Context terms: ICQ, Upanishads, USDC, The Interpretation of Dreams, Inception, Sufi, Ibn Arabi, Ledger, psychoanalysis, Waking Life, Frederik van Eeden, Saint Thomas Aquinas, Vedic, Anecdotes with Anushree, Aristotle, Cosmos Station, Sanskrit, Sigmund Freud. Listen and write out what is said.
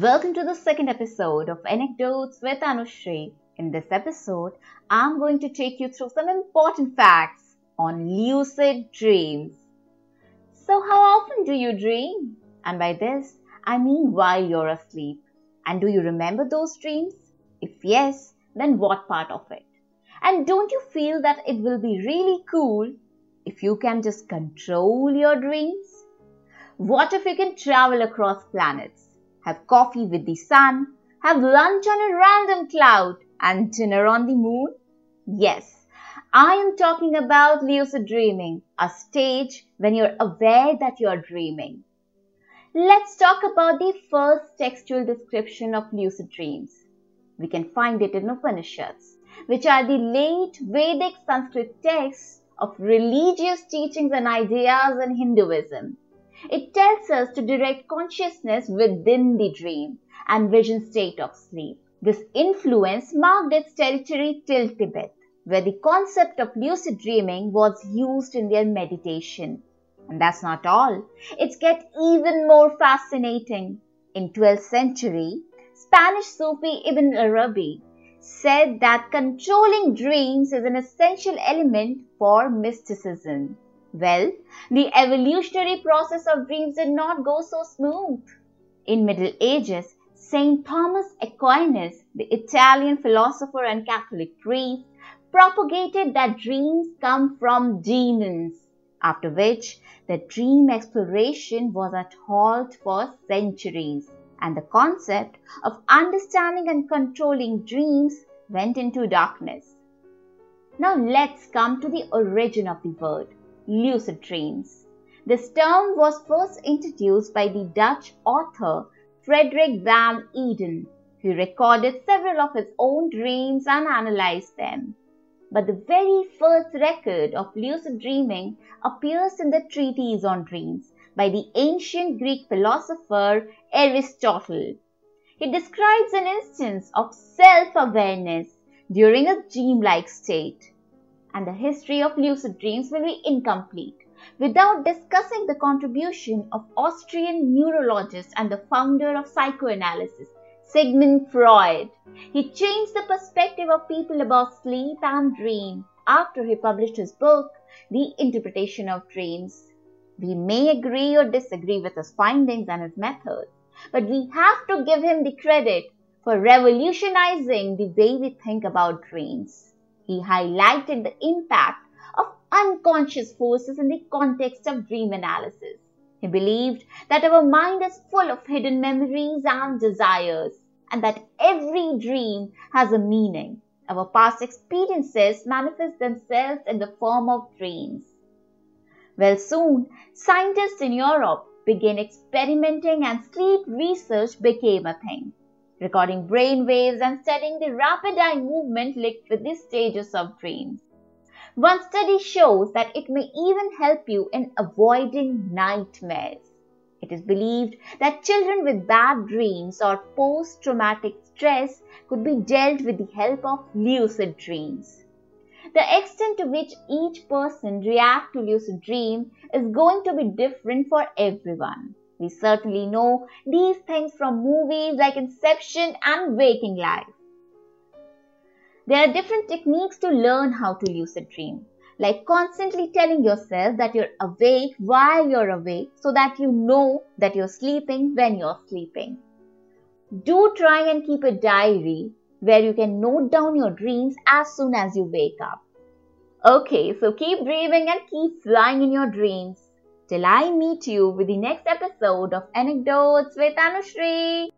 Welcome to the second episode of Anecdotes with Anushree. In this episode, I'm going to take you through some important facts on lucid dreams. So how often do you dream? And by this, I mean while you're asleep. And do you remember those dreams? If yes, then what part of it? And don't you feel that it will be really cool if you can just control your dreams? What if you can travel across planets? Have coffee with the sun, have lunch on a random cloud, and dinner on the moon? Yes, I am talking about lucid dreaming, a stage when you're aware that you're dreaming. Let's talk about the first textual description of lucid dreams. We can find it in Upanishads, which are the late Vedic Sanskrit texts of religious teachings and ideas in Hinduism. It tells us to direct consciousness within the dream and vision state of sleep. This influence marked its territory till Tibet, where the concept of lucid dreaming was used in their meditation. And that's not all. It gets even more fascinating. In 12th century, Spanish Sufi Ibn Arabi said that controlling dreams is an essential element for mysticism. Well, the evolutionary process of dreams did not go so smooth. In Middle Ages, Saint Thomas Aquinas, the Italian philosopher and Catholic priest, propagated that dreams come from demons, after which the dream exploration was at halt for centuries, and the concept of understanding and controlling dreams went into darkness. Now let's come to the origin of the word. Lucid dreams. This term was first introduced by the Dutch author Frederik van Eeden, who recorded several of his own dreams and analyzed them. But the very first record of lucid dreaming appears in the treatise on dreams by the ancient Greek philosopher Aristotle. He describes an instance of self-awareness during a dreamlike state. And the history of lucid dreams will be incomplete without discussing the contribution of Austrian neurologist and the founder of psychoanalysis, Sigmund Freud. He changed the perspective of people about sleep and dream after he published his book, The Interpretation of Dreams. We may agree or disagree with his findings and his methods, but we have to give him the credit for revolutionizing the way we think about dreams. He highlighted the impact of unconscious forces in the context of dream analysis. He believed that our mind is full of hidden memories and desires, and that every dream has a meaning. Our past experiences manifest themselves in the form of dreams. Well, soon, scientists in Europe began experimenting and sleep research became a thing. Recording brain waves and studying the rapid eye movement linked with the stages of dreams. One study shows that it may even help you in avoiding nightmares. It is believed that children with bad dreams or post-traumatic stress could be dealt with the help of lucid dreams. The extent to which each person reacts to lucid dreams is going to be different for everyone. We certainly know these things from movies like Inception and Waking Life. There are different techniques to learn how to lucid dream, like constantly telling yourself that you're awake while you're awake so that you know that you're sleeping when you're sleeping. Do try and keep a diary where you can note down your dreams as soon as you wake up. Okay, so keep dreaming and keep flying in your dreams. Till I meet you with the next episode of Anecdotes with Anushree.